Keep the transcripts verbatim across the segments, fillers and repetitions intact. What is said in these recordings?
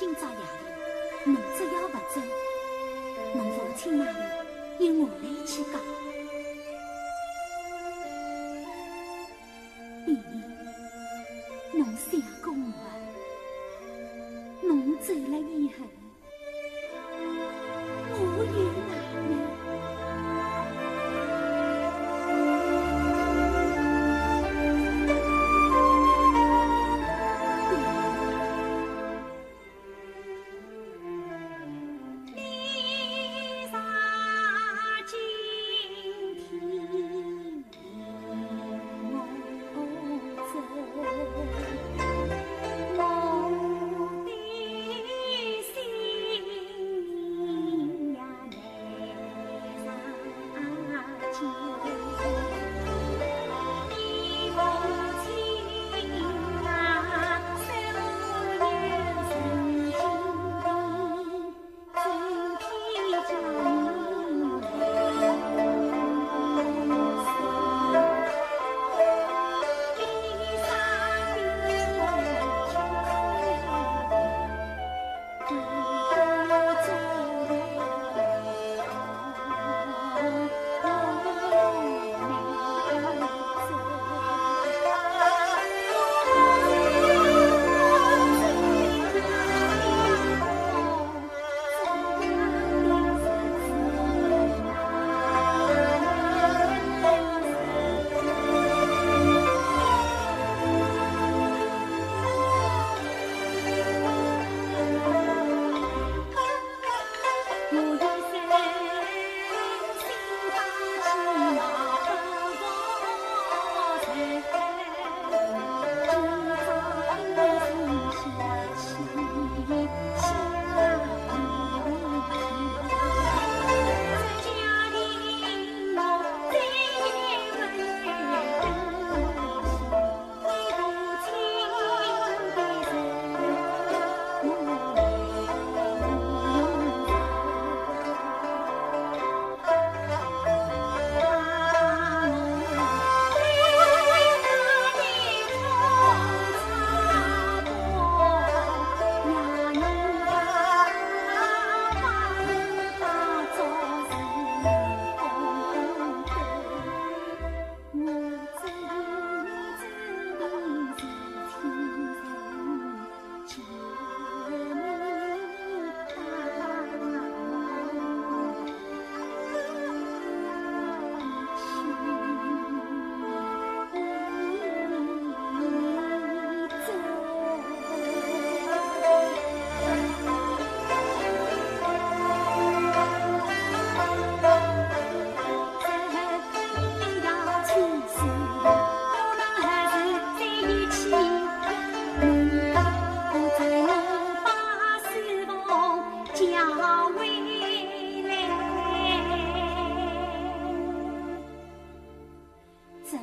今朝夜里，侬只要勿走，侬父亲那里有我来去讲。弟弟，侬想过我啊？侬走了以后，我有哪能？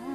在。